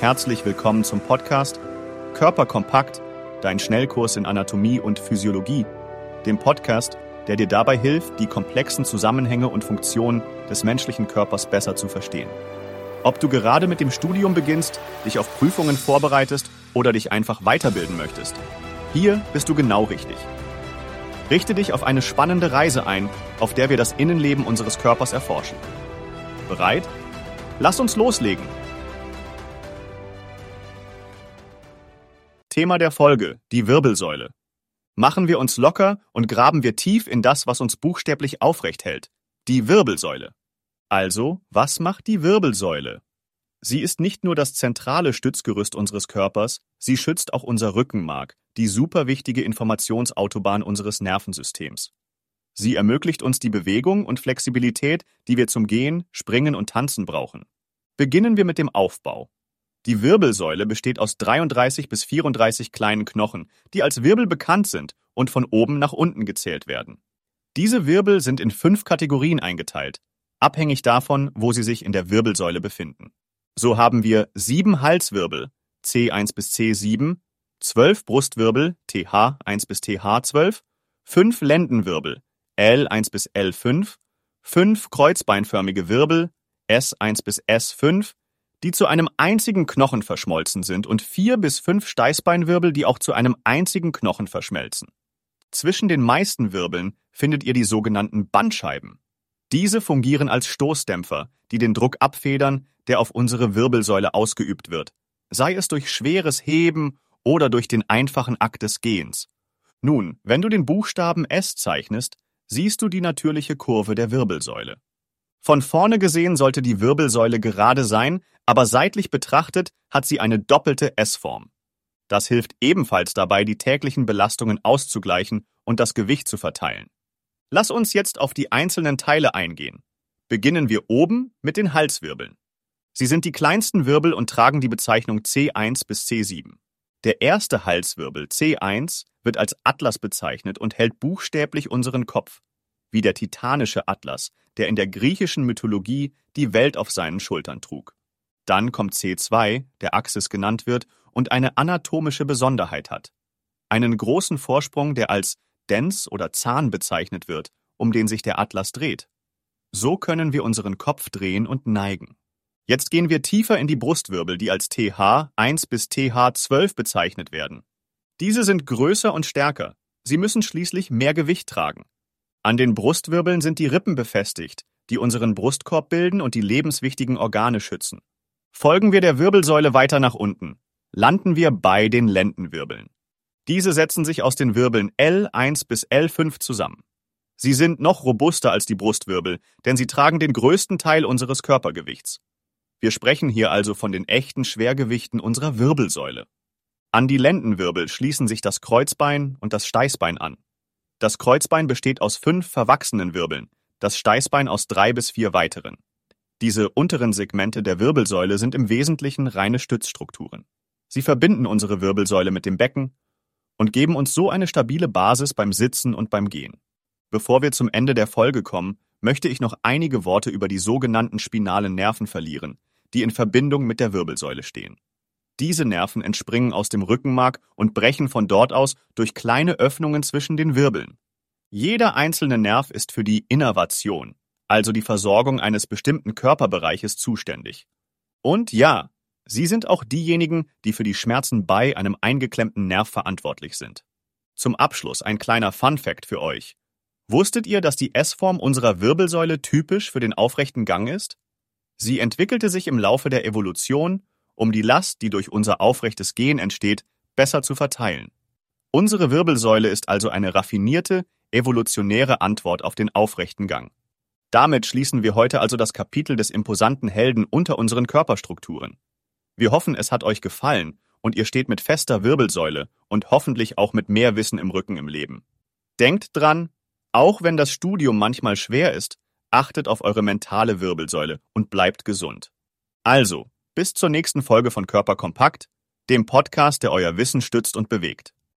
Herzlich willkommen zum Podcast Körperkompakt, dein Schnellkurs in Anatomie und Physiologie, dem Podcast, der dir dabei hilft, die komplexen Zusammenhänge und Funktionen des menschlichen Körpers besser zu verstehen. Ob du gerade mit dem Studium beginnst, dich auf Prüfungen vorbereitest oder dich einfach weiterbilden möchtest, hier bist du genau richtig. Richte dich auf eine spannende Reise ein, auf der wir das Innenleben unseres Körpers erforschen. Bereit? Lass uns loslegen! Thema der Folge, die Wirbelsäule. Machen wir uns locker und graben wir tief in das, was uns buchstäblich aufrecht hält, die Wirbelsäule. Also, was macht die Wirbelsäule? Sie ist nicht nur das zentrale Stützgerüst unseres Körpers, sie schützt auch unser Rückenmark, die superwichtige Informationsautobahn unseres Nervensystems. Sie ermöglicht uns die Bewegung und Flexibilität, die wir zum Gehen, Springen und Tanzen brauchen. Beginnen wir mit dem Aufbau. Die Wirbelsäule besteht aus 33 bis 34 kleinen Knochen, die als Wirbel bekannt sind und von oben nach unten gezählt werden. Diese Wirbel sind in 5 Kategorien eingeteilt, abhängig davon, wo sie sich in der Wirbelsäule befinden. So haben wir 7 Halswirbel, C1 bis C7, 12 Brustwirbel, TH1 bis TH12, 5 Lendenwirbel, L1 bis L5, 5 kreuzbeinförmige Wirbel, S1 bis S5, die zu einem einzigen Knochen verschmolzen sind und 4 bis 5 Steißbeinwirbel, die auch zu einem einzigen Knochen verschmelzen. Zwischen den meisten Wirbeln findet ihr die sogenannten Bandscheiben. Diese fungieren als Stoßdämpfer, die den Druck abfedern, der auf unsere Wirbelsäule ausgeübt wird, sei es durch schweres Heben oder durch den einfachen Akt des Gehens. Nun, wenn du den Buchstaben S zeichnest, siehst du die natürliche Kurve der Wirbelsäule. Von vorne gesehen sollte die Wirbelsäule gerade sein, aber seitlich betrachtet hat sie eine doppelte S-Form. Das hilft ebenfalls dabei, die täglichen Belastungen auszugleichen und das Gewicht zu verteilen. Lass uns jetzt auf die einzelnen Teile eingehen. Beginnen wir oben mit den Halswirbeln. Sie sind die kleinsten Wirbel und tragen die Bezeichnung C1 bis C7. Der erste Halswirbel, C1, wird als Atlas bezeichnet und hält buchstäblich unseren Kopf, wie der titanische Atlas, der in der griechischen Mythologie die Welt auf seinen Schultern trug. Dann kommt C2, der Axis genannt wird und eine anatomische Besonderheit hat. Einen großen Vorsprung, der als Dens oder Zahn bezeichnet wird, um den sich der Atlas dreht. So können wir unseren Kopf drehen und neigen. Jetzt gehen wir tiefer in die Brustwirbel, die als TH1 bis TH12 bezeichnet werden. Diese sind größer und stärker. Sie müssen schließlich mehr Gewicht tragen. An den Brustwirbeln sind die Rippen befestigt, die unseren Brustkorb bilden und die lebenswichtigen Organe schützen. Folgen wir der Wirbelsäule weiter nach unten, landen wir bei den Lendenwirbeln. Diese setzen sich aus den Wirbeln L1 bis L5 zusammen. Sie sind noch robuster als die Brustwirbel, denn sie tragen den größten Teil unseres Körpergewichts. Wir sprechen hier also von den echten Schwergewichten unserer Wirbelsäule. An die Lendenwirbel schließen sich das Kreuzbein und das Steißbein an. Das Kreuzbein besteht aus 5 verwachsenen Wirbeln, das Steißbein aus 3 bis 4 weiteren. Diese unteren Segmente der Wirbelsäule sind im Wesentlichen reine Stützstrukturen. Sie verbinden unsere Wirbelsäule mit dem Becken und geben uns so eine stabile Basis beim Sitzen und beim Gehen. Bevor wir zum Ende der Folge kommen, möchte ich noch einige Worte über die sogenannten spinalen Nerven verlieren, die in Verbindung mit der Wirbelsäule stehen. Diese Nerven entspringen aus dem Rückenmark und brechen von dort aus durch kleine Öffnungen zwischen den Wirbeln. Jeder einzelne Nerv ist für die Innervation, also die Versorgung eines bestimmten Körperbereiches, zuständig. Und ja, sie sind auch diejenigen, die für die Schmerzen bei einem eingeklemmten Nerv verantwortlich sind. Zum Abschluss ein kleiner Fun-Fact für euch. Wusstet ihr, dass die S-Form unserer Wirbelsäule typisch für den aufrechten Gang ist? Sie entwickelte sich im Laufe der Evolution, um die Last, die durch unser aufrechtes Gehen entsteht, besser zu verteilen. Unsere Wirbelsäule ist also eine raffinierte, evolutionäre Antwort auf den aufrechten Gang. Damit schließen wir heute also das Kapitel des imposanten Helden unter unseren Körperstrukturen. Wir hoffen, es hat euch gefallen und ihr steht mit fester Wirbelsäule und hoffentlich auch mit mehr Wissen im Rücken im Leben. Denkt dran, auch wenn das Studium manchmal schwer ist, achtet auf eure mentale Wirbelsäule und bleibt gesund. Also, bis zur nächsten Folge von Körperkompakt, dem Podcast, der euer Wissen stützt und bewegt.